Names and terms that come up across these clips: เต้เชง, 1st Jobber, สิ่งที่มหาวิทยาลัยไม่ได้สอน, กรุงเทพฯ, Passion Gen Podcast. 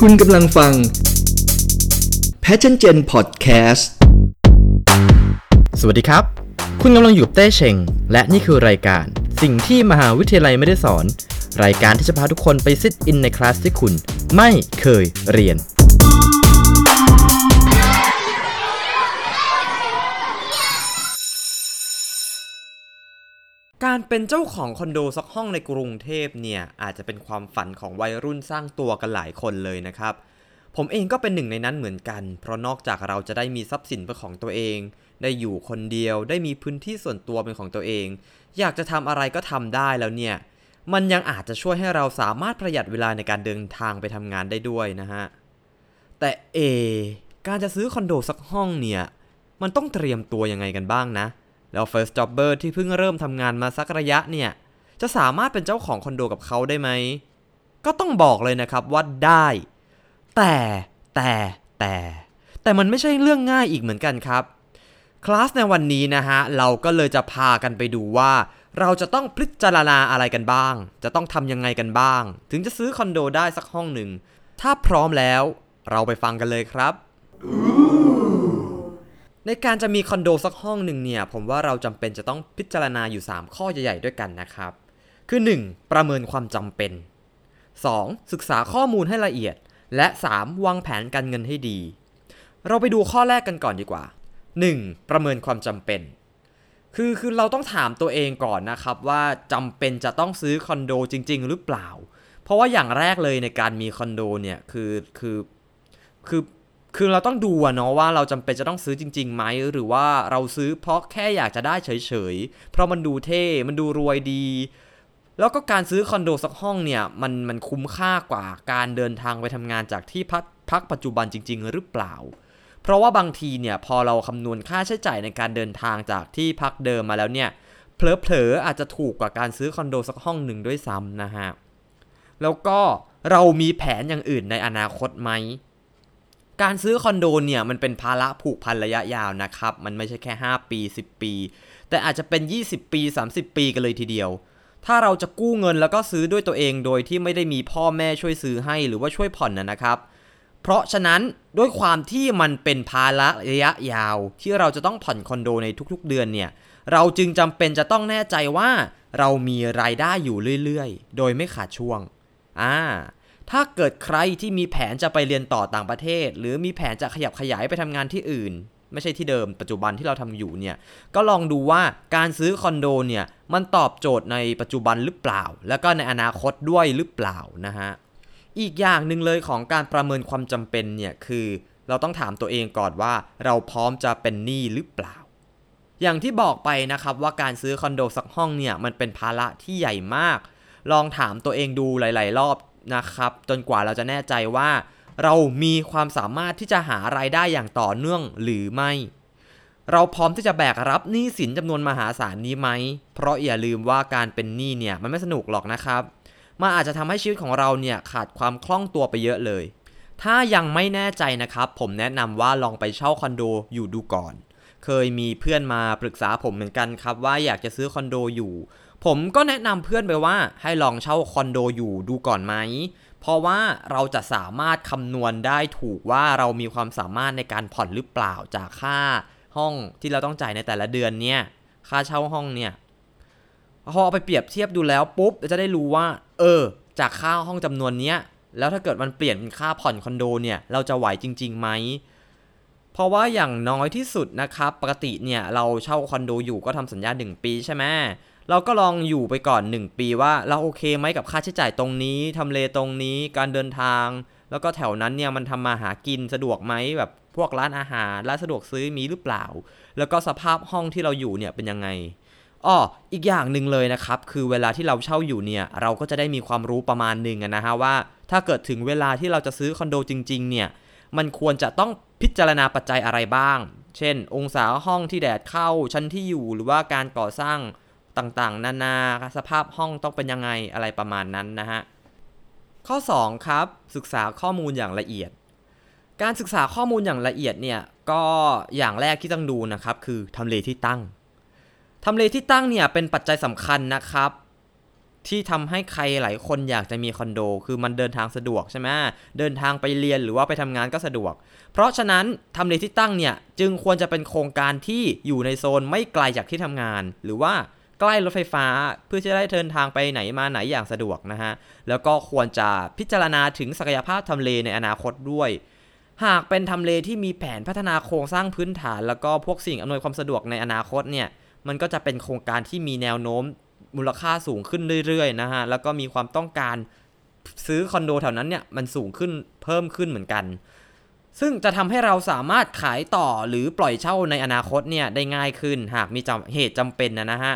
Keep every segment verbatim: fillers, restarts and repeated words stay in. คุณกำลังฟัง Passion Gen Podcast สวัสดีครับคุณกำลังอยู่กับเต้เชงและนี่คือรายการสิ่งที่มหาวิทยาลัยไม่ได้สอนรายการที่จะพาทุกคนไปซิทอินในคลาสที่คุณไม่เคยเรียนการเป็นเจ้าของคอนโดสักห้องในกรุงเทพเนี่ยอาจจะเป็นความฝันของวัยรุ่นสร้างตัวกันหลายคนเลยนะครับผมเองก็เป็นหนึ่งในนั้นเหมือนกันเพราะนอกจากเราจะได้มีทรัพย์สินเป็นของตัวเองได้อยู่คนเดียวได้มีพื้นที่ส่วนตัวเป็นของตัวเองอยากจะทำอะไรก็ทำได้แล้วเนี่ยมันยังอาจจะช่วยให้เราสามารถประหยัดเวลาในการเดินทางไปทำงานได้ด้วยนะฮะแต่เอการจะซื้อคอนโดสักห้องเนี่ยมันต้องเตรียมตัวยังไงกันบ้างนะแล้ว first jobber ที่เพิ่งเริ่มทำงานมาสักระยะเนี่ยจะสามารถเป็นเจ้าของคอนโดกับเขาได้ไหมก็ต้องบอกเลยนะครับว่าได้แต่แต่แต่แต่มันไม่ใช่เรื่องง่ายอีกเหมือนกันครับคลาสในวันนี้นะฮะเราก็เลยจะพากันไปดูว่าเราจะต้องพิจารณาอะไรกันบ้างจะต้องทำยังไงกันบ้างถึงจะซื้อคอนโดได้สักห้องหนึ่งถ้าพร้อมแล้วเราไปฟังกันเลยครับในการจะมีคอนโดสักห้องหนึ่งเนี่ยผมว่าเราจำเป็นจะต้องพิจารณาอยู่สามข้อใหญ่ๆด้วยกันนะครับคือหนึ่งประเมินความจำเป็นสองศึกษาข้อมูลให้ละเอียดและสามวางแผนการเงินให้ดีเราไปดูข้อแรกกันก่อนดีกว่าหนึ่งประเมินความจำเป็นคือคือเราต้องถามตัวเองก่อนนะครับว่าจำเป็นจะต้องซื้อคอนโดจริงๆหรือเปล่าเพราะว่าอย่างแรกเลยในการมีคอนโดเนี่ยคือคือคือคือเราต้องดูเนาะว่าเราจำเป็นจะต้องซื้อจริงๆไหมหรือว่าเราซื้อเพราะแค่อยากจะได้เฉยๆเพราะมันดูเท่มันดูรวยดีแล้วก็การซื้อคอนโดสักห้องเนี่ยมันมันคุ้มค่ากว่าการเดินทางไปทำงานจากที่พักพักปัจจุบันจริงๆหรือเปล่าเพราะว่าบางทีเนี่ยพอเราคำนวณค่าใช้จ่ายในการเดินทางจากที่พักเดิมมาแล้วเนี่ยเผลอๆอาจจะถูกกว่าการซื้อคอนโดสักห้องหนึ่งด้วยซ้ำนะฮะแล้วก็เรามีแผนอย่างอื่นในอนาคตไหมการซื้อคอนโดเนี่ยมันเป็นภาระผูกพันระยะยาวนะครับมันไม่ใช่แค่ห้าปีสิบปีแต่อาจจะเป็นยี่สิบปีสามสิบปีกันเลยทีเดียวถ้าเราจะกู้เงินแล้วก็ซื้อด้วยตัวเองโดยที่ไม่ได้มีพ่อแม่ช่วยซื้อให้หรือว่าช่วยผ่อนน่ะนะครับเพราะฉะนั้นด้วยความที่มันเป็นภาระระยะยาวที่เราจะต้องผ่อนคอนโดในทุกๆเดือนเนี่ยเราจึงจำเป็นจะต้องแน่ใจว่าเรามีรายได้อยู่เรื่อยๆโดยไม่ขาดช่วงอ่าถ้าเกิดใครที่มีแผนจะไปเรียนต่อต่างประเทศหรือมีแผนจะขยับขยายไปทำงานที่อื่นไม่ใช่ที่เดิมปัจจุบันที่เราทำอยู่เนี่ยก็ลองดูว่าการซื้อคอนโดเนี่ยมันตอบโจทย์ในปัจจุบันหรือเปล่าแล้วก็ในอนาคตด้วยหรือเปล่านะฮะอีกอย่างหนึ่งเลยของการประเมินความจำเป็นเนี่ยคือเราต้องถามตัวเองก่อนว่าเราพร้อมจะเป็นหนี้หรือเปล่าอย่างที่บอกไปนะครับว่าการซื้อคอนโดสักห้องเนี่ยมันเป็นภาระที่ใหญ่มากลองถามตัวเองดูหลายๆรอบนะครับจนกว่าเราจะแน่ใจว่าเรามีความสามารถที่จะหารายได้อย่างต่อเนื่องหรือไม่เราพร้อมที่จะแบกรับหนี้สินจำนวนมหาศาลนี้ไหมเพราะอย่าลืมว่าการเป็นหนี้เนี่ยมันไม่สนุกหรอกนะครับมันอาจจะทำให้ชีวิตของเราเนี่ยขาดความคล่องตัวไปเยอะเลยถ้ายังไม่แน่ใจนะครับผมแนะนำว่าลองไปเช่าคอนโดอยู่ดูก่อนเคยมีเพื่อนมาปรึกษาผมเหมือนกันครับว่าอยากจะซื้อคอนโดอยู่ผมก็แนะนำเพื่อนไปว่าให้ลองเช่าคอนโดอยู่ดูก่อนไหมเพราะว่าเราจะสามารถคำนวณได้ถูกว่าเรามีความสามารถในการผ่อนหรือเปล่าจากค่าห้องที่เราต้องจ่ายในแต่ละเดือนเนี่ยค่าเช่าห้องเนี่ยพอเอาไปเปรียบเทียบดูแล้วปุ๊บจะได้รู้ว่าเออจากค่าห้องจำนวนเนี้ยแล้วถ้าเกิดมันเปลี่ยนเป็นค่าผ่อนคอนโดเนี่ยเราจะไหวจริงๆไหมเพราะว่าอย่างน้อยที่สุดนะครับปกติเนี่ยเราเช่าคอนโดอยู่ก็ทำสัญญาหนึ่งปีใช่ไหมเราก็ลองอยู่ไปก่อนหนึ่งปีว่าเราโอเคไหมกับค่าใช้จ่ายตรงนี้ทำเลตรงนี้การเดินทางแล้วก็แถวนั้นเนี่ยมันทำมาหากินสะดวกไหมแบบพวกร้านอาหารร้านสะดวกซื้อมีหรือเปล่าแล้วก็สภาพห้องที่เราอยู่เนี่ยเป็นยังไงอ้ออีกอย่างหนึ่งเลยนะครับคือเวลาที่เราเช่าอยู่เนี่ยเราก็จะได้มีความรู้ประมาณนึงนะฮะว่าถ้าเกิดถึงเวลาที่เราจะซื้อคอนโดจริงๆเนี่ยมันควรจะต้องพิจารณาปัจจัยอะไรบ้างเช่นองศาห้องที่แดดเข้าชั้นที่อยู่หรือว่าการก่อสร้างต่างๆนานาสภาพห้องต้องเป็นยังไงอะไรประมาณนั้นนะฮะข้อสองครับศึกษาข้อมูลอย่างละเอียดการศึกษาข้อมูลอย่างละเอียดเนี่ยก็อย่างแรกที่ต้องดูนะครับคือทำเลที่ตั้งทำเลที่ตั้งเนี่ยเป็นปัจจัยสำคัญนะครับ ที่ทำให้ใครหลายคนอยากจะมีคอนโดคือมันเดินทางสะดวกใช่ไหมเดินทางไปเรียนหรือว่าไปทำงานก็สะดวกเพราะฉะนั้นทำเลที่ตั้งเนี่ยจึงควรจะเป็นโครงการที่อยู่ในโซนไม่ไกลจากที่ทำงานหรือว่าใกล้รถไฟฟ้าเพื่อจะได้เดินทางไปไหนมาไหนอย่างสะดวกนะฮะแล้วก็ควรจะพิจารณาถึงศักยภาพทำเลในอนาคตด้วยหากเป็นทำเลที่มีแผนพัฒนาโครงสร้างพื้นฐานแล้วก็พวกสิ่งอำนวยความสะดวกในอนาคตเนี่ยมันก็จะเป็นโครงการที่มีแนวโน้มมูลค่าสูงขึ้นเรื่อยๆนะฮะแล้วก็มีความต้องการซื้อคอนโดแถวนั้นเนี่ยมันสูงขึ้นเพิ่มขึ้นเหมือนกันซึ่งจะทำให้เราสามารถขายต่อหรือปล่อยเช่าในอนาคตเนี่ยได้ง่ายขึ้นหากมีเหตุจำเป็นนะฮะ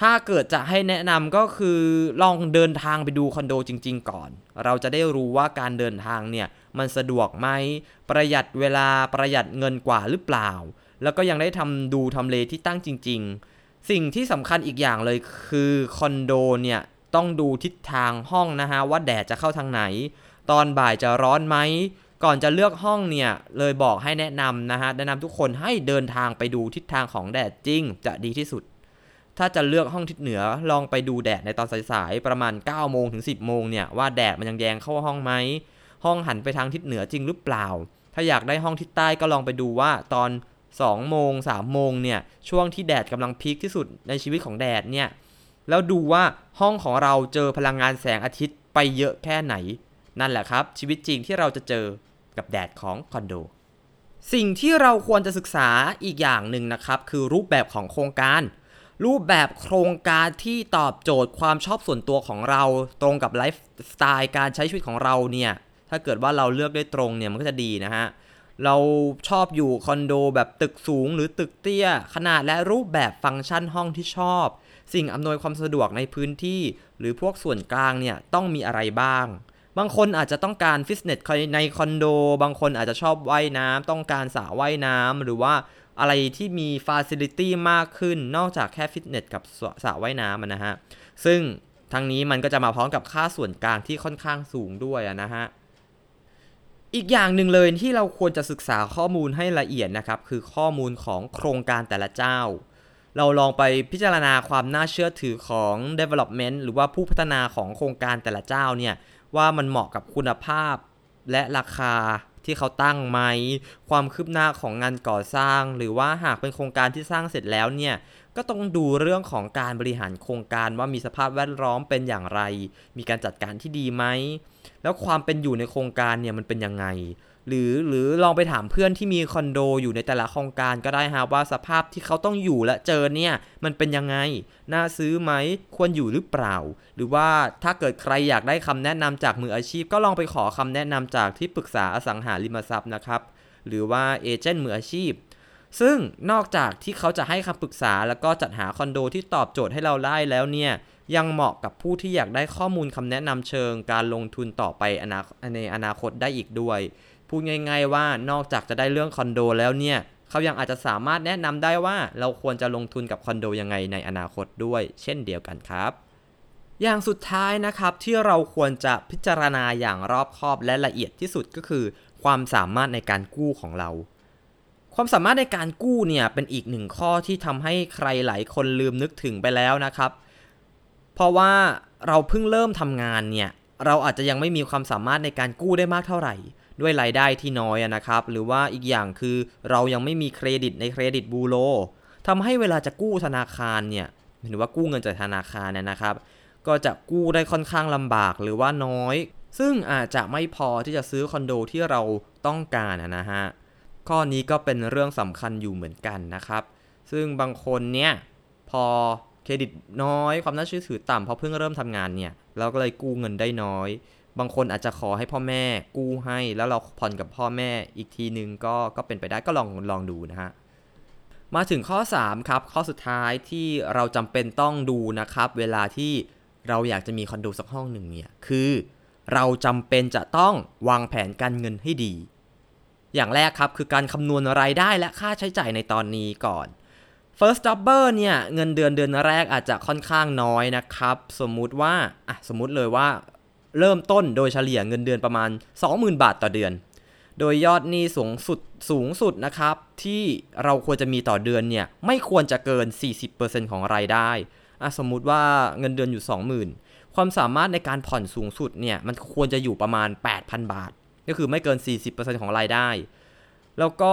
ถ้าเกิดจะให้แนะนำก็คือลองเดินทางไปดูคอนโดจริงๆก่อนเราจะได้รู้ว่าการเดินทางเนี่ยมันสะดวกไหมประหยัดเวลาประหยัดเงินกว่าหรือเปล่าแล้วก็ยังได้ทำดูทำเลที่ตั้งจริงๆสิ่งที่สำคัญอีกอย่างเลยคือคอนโดเนี่ยต้องดูทิศทางห้องนะฮะว่าแดดจะเข้าทางไหนตอนบ่ายจะร้อนไหมก่อนจะเลือกห้องเนี่ยเลยบอกให้แนะนำนะฮะแนะนำทุกคนให้เดินทางไปดูทิศทางของแดดจริงจะดีที่สุดถ้าจะเลือกห้องทิศเหนือลองไปดูแดดในตอนสายๆประมาณ เก้าโมงถึง สิบโมงเนี่ยว่าแดดมันยังแยงเข้าห้องไหมห้องหันไปทางทิศเหนือจริงหรือเปล่าถ้าอยากได้ห้องทิศใต้ก็ลองไปดูว่าตอน สองโมง สามโมงเนี่ยช่วงที่แดดกำลังพีคที่สุดในชีวิตของแดดเนี่ยแล้วดูว่าห้องของเราเจอพลังงานแสงอาทิตย์ไปเยอะแค่ไหนนั่นแหละครับชีวิตจริงที่เราจะเจอกับแดดของคอนโดสิ่งที่เราควรจะศึกษาอีกอย่างนึงนะครับคือรูปแบบของโครงการรูปแบบโครงการที่ตอบโจทย์ความชอบส่วนตัวของเราตรงกับไลฟ์สไตล์การใช้ชีวิตของเราเนี่ยถ้าเกิดว่าเราเลือกได้ตรงเนี่ยมันก็จะดีนะฮะเราชอบอยู่คอนโดแบบตึกสูงหรือตึกเตี้ยขนาดและรูปแบบฟังก์ชันห้องที่ชอบสิ่งอำนวยความสะดวกในพื้นที่หรือพวกส่วนกลางเนี่ยต้องมีอะไรบ้างบางคนอาจจะต้องการฟิตเนสในคอนโดบางคนอาจจะชอบว่ายน้ำต้องการสระว่ายน้ำหรือว่าอะไรที่มีฟาซิลิตี้มากขึ้นนอกจากแค่ฟิตเนสกับสระว่ายน้ำนะฮะซึ่งทั้งนี้มันก็จะมาพร้อมกับค่าส่วนกลางที่ค่อนข้างสูงด้วยนะฮะอีกอย่างหนึ่งเลยที่เราควรจะศึกษาข้อมูลให้ละเอียดนะครับคือข้อมูลของโครงการแต่ละเจ้าเราลองไปพิจารณาความน่าเชื่อถือของ development หรือว่าผู้พัฒนาของโครงการแต่ละเจ้าเนี่ยว่ามันเหมาะกับคุณภาพและราคาที่เขาตั้งไหมความคืบหน้าของงานก่อสร้างหรือว่าหากเป็นโครงการที่สร้างเสร็จแล้วเนี่ยก็ต้องดูเรื่องของการบริหารโครงการว่ามีสภาพแวดล้อมเป็นอย่างไรมีการจัดการที่ดีไหมแล้วความเป็นอยู่ในโครงการเนี่ยมันเป็นยังไงหรือหรือลองไปถามเพื่อนที่มีคอนโดอยู่ในแต่ละโครงการก็ได้ฮะว่าสภาพที่เขาต้องอยู่และเจอเนี่ยมันเป็นยังไงน่าซื้อไหมควรอยู่หรือเปล่าหรือว่าถ้าเกิดใครอยากได้คำแนะนำจากมืออาชีพก็ลองไปขอคำแนะนำจากที่ปรึกษาอสังหาริมทรัพย์นะครับหรือว่าเอเจนต์มืออาชีพซึ่งนอกจากที่เขาจะให้คำปรึกษาแล้วก็จัดหาคอนโดที่ตอบโจทย์ให้เราได้แล้วเนี่ยยังเหมาะกับผู้ที่อยากได้ข้อมูลคำแนะนำเชิงการลงทุนต่อไปในอนาคตได้อีกด้วยพูดง่ายๆว่านอกจากจะได้เรื่องคอนโดแล้วเนี่ยเขายังอาจจะสามารถแนะนำได้ว่าเราควรจะลงทุนกับคอนโดยังไงในอนาคตด้วยเช่นเดียวกันครับอย่างสุดท้ายนะครับที่เราควรจะพิจารณาอย่างรอบคอบและละเอียดที่สุดก็คือความสามารถในการกู้ของเราความสามารถในการกู้เนี่ยเป็นอีกหนึ่งข้อที่ทำให้ใครหลายคนลืมนึกถึงไปแล้วนะครับเพราะว่าเราเพิ่งเริ่มทำงานเนี่ยเราอาจจะยังไม่มีความสามารถในการกู้ได้มากเท่าไหร่ด้วยรายได้ที่น้อยนะครับหรือว่าอีกอย่างคือเรายังไม่มีเครดิตในเครดิตบูโรทำให้เวลาจะกู้ธนาคารเนี่ยหรือว่ากู้เงินจากธนาคารเนี่ยนะครับก็จะกู้ได้ค่อนข้างลำบากหรือว่าน้อยซึ่งอาจจะไม่พอที่จะซื้อคอนโดที่เราต้องการนะฮะข้อนี้ก็เป็นเรื่องสำคัญอยู่เหมือนกันนะครับซึ่งบางคนเนี่ยพอเครดิตน้อยความน่าเชื่อถือต่ำพอเพิ่งเริ่มทำงานเนี่ยเราก็เลยกู้เงินได้น้อยบางคนอาจจะขอให้พ่อแม่กู้ให้แล้วเราผ่อนกับพ่อแม่อีกทีนึงก็ก็เป็นไปได้ก็ลองลองดูนะฮะมาถึงข้อสามครับข้อสุดท้ายที่เราจำเป็นต้องดูนะครับเวลาที่เราอยากจะมีคอนโดสักห้องหนึ่งเนี่ยคือเราจำเป็นจะต้องวางแผนการเงินให้ดีอย่างแรกครับคือการคำนวณรายได้และค่าใช้จ่ายในตอนนี้ก่อน first jobber เนี่ยเงินเดือนเดือนแรกอาจจะค่อนข้างน้อยนะครับสมมุติว่าอ่ะสมมุติเลยว่าเริ่มต้นโดยเฉลี่ยเงินเดือนประมาณ สองหมื่นบาทต่อเดือนโดยยอดหนี้สูงสุดสูงสุดนะครับที่เราควรจะมีต่อเดือนเนี่ยไม่ควรจะเกิน สี่สิบเปอร์เซ็นต์ ของรายได้ สมมุติว่าเงินเดือนอยู่ สองหมื่น ความสามารถในการผ่อนสูงสุดเนี่ยมันควรจะอยู่ประมาณ แปดพัน บาทก็คือไม่เกิน สี่สิบเปอร์เซ็นต์ ของรายได้แล้วก็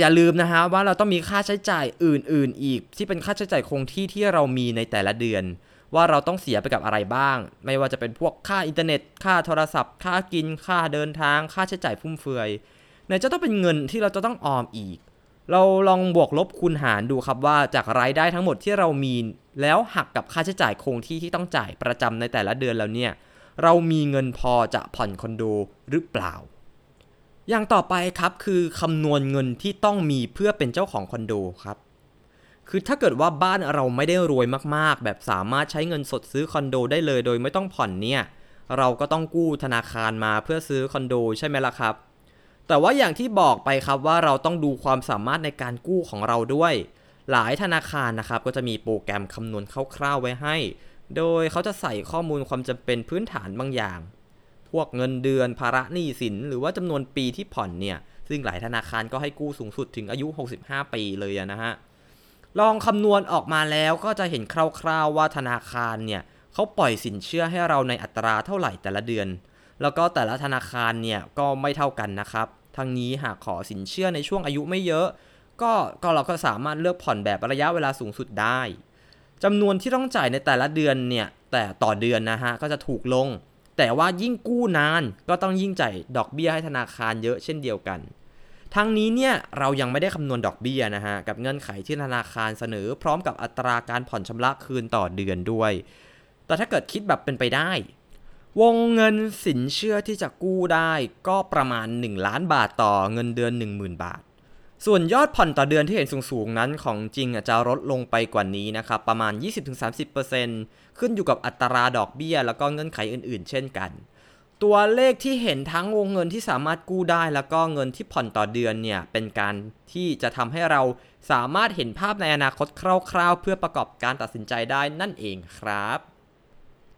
อย่าลืมนะฮะว่าเราต้องมีค่าใช้จ่ายอื่นๆอีกที่เป็นค่าใช้จ่ายคงที่ที่เรามีในแต่ละเดือนว่าเราต้องเสียไปกับอะไรบ้างไม่ว่าจะเป็นพวกค่าอินเทอร์เน็ตค่าโทรศัพท์ค่ากินค่าเดินทางค่าใช้จ่ายฟุ่มเฟือยไหนจะต้องเป็นเงินที่เราจะต้องออมอีกเราลองบวกลบคูณหารดูครับว่าจากรายได้ทั้งหมดที่เรามีแล้วหักกับค่าใช้จ่ายคงที่ที่ต้องจ่ายประจำในแต่ละเดือนแล้วเนี่ยเรามีเงินพอจะผ่อนคอนโดหรือเปล่าอย่างต่อไปครับคือคำนวณเงินที่ต้องมีเพื่อเป็นเจ้าของคอนโดครับคือถ้าเกิดว่าบ้านเราไม่ได้รวยมากๆแบบสามารถใช้เงินสดซื้อคอนโดได้เลยโดยไม่ต้องผ่อนเนี่ยเราก็ต้องกู้ธนาคารมาเพื่อซื้อคอนโดใช่ไหมล่ะครับแต่ว่าอย่างที่บอกไปครับว่าเราต้องดูความสามารถในการกู้ของเราด้วยหลายธนาคารนะครับก็จะมีโปรแกรมคำนวณคร่าวๆไว้ให้โดยเขาจะใส่ข้อมูลความจำเป็นพื้นฐานบางอย่างพวกเงินเดือนภาระหนี้สินหรือว่าจำนวนปีที่ผ่อนเนี่ยซึ่งหลายธนาคารก็ให้กู้สูงสุดถึงอายุหกสิบห้าปีเลยนะฮะลองคำนวณออกมาแล้วก็จะเห็นคร่าวๆว่าธนาคารเนี่ยเขาปล่อยสินเชื่อให้เราในอัตราเท่าไหร่แต่ละเดือนแล้วก็แต่ละธนาคารเนี่ยก็ไม่เท่ากันนะครับทั้งนี้หากขอสินเชื่อในช่วงอายุไม่เยอะก็ก็เราก็สามารถเลือกผ่อนแบบระยะเวลาสูงสุดได้จำนวนที่ต้องจ่ายในแต่ละเดือนเนี่ยแต่ต่อเดือนนะฮะก็จะถูกลงแต่ว่ายิ่งกู้นานก็ต้องยิ่งจ่ายดอกเบี้ยให้ธนาคารเยอะเช่นเดียวกันทั้งนี้เนี่ยเรายังไม่ได้คำนวณดอกเบี้ยนะฮะกับเงื่อนไขที่ธนาคารเสนอพร้อมกับอัตราการผ่อนชำระคืนต่อเดือนด้วยแต่ถ้าเกิดคิดแบบเป็นไปได้วงเงินสินเชื่อที่จะกู้ได้ก็ประมาณหนึ่งล้านบาทต่อเงินเดือน หนึ่งหมื่น บาทส่วนยอดผ่อนต่อเดือนที่เห็นสูงๆนั้นของจริงอาจจะลดลงไปกว่านี้นะครับประมาณ ยี่สิบถึงสามสิบเปอร์เซ็นต์ ขึ้นอยู่กับอัตราดอกเบี้ยแล้วก็เงื่อนไขอื่นๆเช่นกันตัวเลขที่เห็นทั้งวงเงินที่สามารถกู้ได้แล้วก็เงินที่ผ่อนต่อเดือนเนี่ยเป็นการที่จะทำให้เราสามารถเห็นภาพในอนาคตคร่าวๆเพื่อประกอบการตัดสินใจได้นั่นเองครับ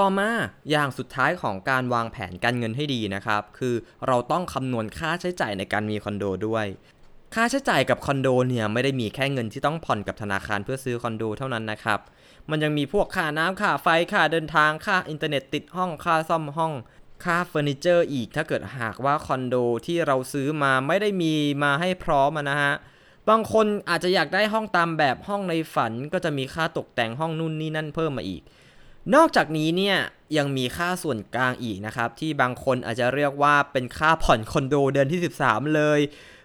ต่อมาอย่างสุดท้ายของการวางแผนการเงินให้ดีนะครับคือเราต้องคำนวณค่าใช้จ่ายในการมีคอนโดด้วยค่าใช้จ่ายกับคอนโดเนี่ยไม่ได้มีแค่เงินที่ต้องผ่อนกับธนาคารเพื่อซื้อคอนโดเท่านั้นนะครับมันยังมีพวกค่าน้ำค่าไฟค่าเดินทางค่าอินเทอร์เน็ตติดห้องค่าซ่อมห้องค่าเฟอร์นิเจอร์อีกถ้าเกิดหากว่าคอนโดที่เราซื้อมาไม่ได้มีมาให้พร้อมนะฮะบางคนอาจจะอยากได้ห้องตามแบบห้องในฝันก็จะมีค่าตกแต่งห้องนู่นนี่นั่นเพิ่มมาอีกนอกจากนี้เนี่ยยังมีค่าส่วนกลางอีกนะครับที่บางคนอาจจะเรียกว่าเป็นค่าผ่อนคอนโดเดือนที่สิบสามเลย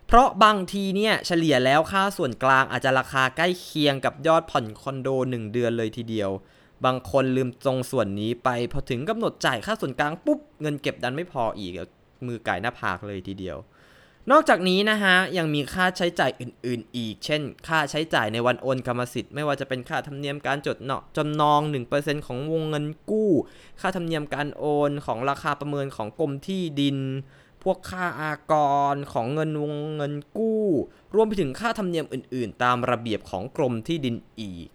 เพราะบางทีเนี่ยเฉลี่ยแล้วค่าส่วนกลางอาจจะราคาใกล้เคียงกับยอดผ่อนคอนโดหนึ่งเดือนเลยทีเดียวบางคนลืมตรงส่วนนี้ไปพอถึงกำหนดจ่ายค่าส่วนกลางปุ๊บเงินเก็บดันไม่พออีกมือไก่หน้าผากเลยทีเดียวนอกจากนี้นะฮะยังมีค่าใช้จ่ายอื่นๆอีกเช่นค่าใช้จ่ายในวันโอนกรรมสิทธิ์ไม่ว่าจะเป็นค่าธรรมเนียมการจดเนาะจำนอง หนึ่งเปอร์เซ็นต์ ของวงเงินกู้ค่าธรรมเนียมการโอนของราคาประเมินของกรมที่ดินพวกค่าอากรของเงินวงเงินกู้รวมไปถึงค่าธรรมเนียมอื่นๆตามระเบียบของกรมที่ดินอีก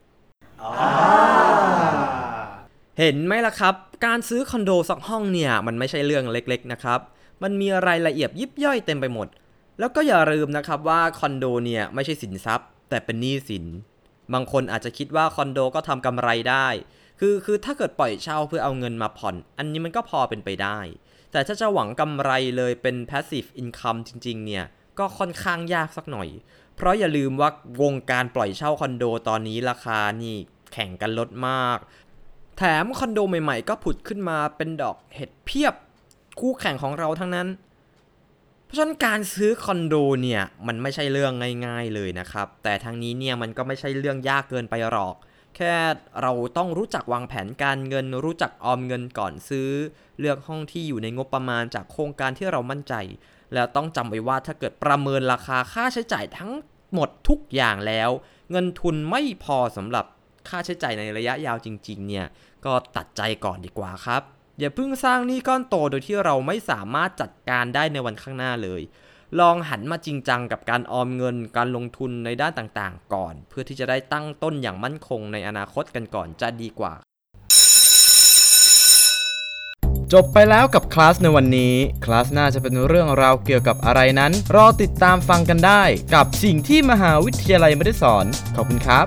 เห็นไหมล่ะครับการซื้อคอนโดสักห้องเนี่ยมันไม่ใช่เรื่องเล็กๆนะครับมันมีรายละเอียดยิบย่อยเต็มไปหมดแล้วก็อย่าลืมนะครับว่าคอนโดเนี่ยไม่ใช่สินทรัพย์แต่เป็นหนี้สินบางคนอาจจะคิดว่าคอนโดก็ทำกำไรได้คือคือถ้าเกิดปล่อยเช่าเพื่อเอาเงินมาผ่อนอันนี้มันก็พอเป็นไปได้แต่ถ้าจะหวังกำไรเลยเป็น passive income จริงๆเนี่ยก็ค่อนข้างยากสักหน่อยเพราะอย่าลืมว่าวงการปล่อยเช่าคอนโดตอนนี้ราคานี่แข่งกันลดมากแถมคอนโดใหม่ๆก็ผุดขึ้นมาเป็นดอกเห็ดเพียบคู่แข่งของเราทั้งนั้นเพราะฉะนั้นการซื้อคอนโดเนี่ยมันไม่ใช่เรื่องง่ายๆเลยนะครับแต่ทางนี้เนี่ยมันก็ไม่ใช่เรื่องยากเกินไปหรอกแค่เราต้องรู้จักวางแผนการเงินรู้จักออมเงินก่อนซื้อเลือกห้องที่อยู่ในงบประมาณจากโครงการที่เรามั่นใจแล้วต้องจำไว้ว่าถ้าเกิดประเมินราคาค่าใช้จ่ายทั้งหมดทุกอย่างแล้วเงินทุนไม่พอสำหรับค่าใช้จ่ายในระยะยาวจริงๆเนี่ยก็ตัดใจก่อนดีกว่าครับอย่าเพิ่งสร้างหนี้ก้อนโตโดยที่เราไม่สามารถจัดการได้ในวันข้างหน้าเลยลองหันมาจริงจังกับการออมเงินการลงทุนในด้านต่างๆก่อนเพื่อที่จะได้ตั้งต้นอย่างมั่นคงในอนาคตกันก่อนจะดีกว่าจบไปแล้วกับคลาสในวันนี้คลาสหน้าจะเป็นเรื่องราวเกี่ยวกับอะไรนั้นรอติดตามฟังกันได้กับสิ่งที่มหาวิทยาลัยไม่ได้สอนขอบคุณครับ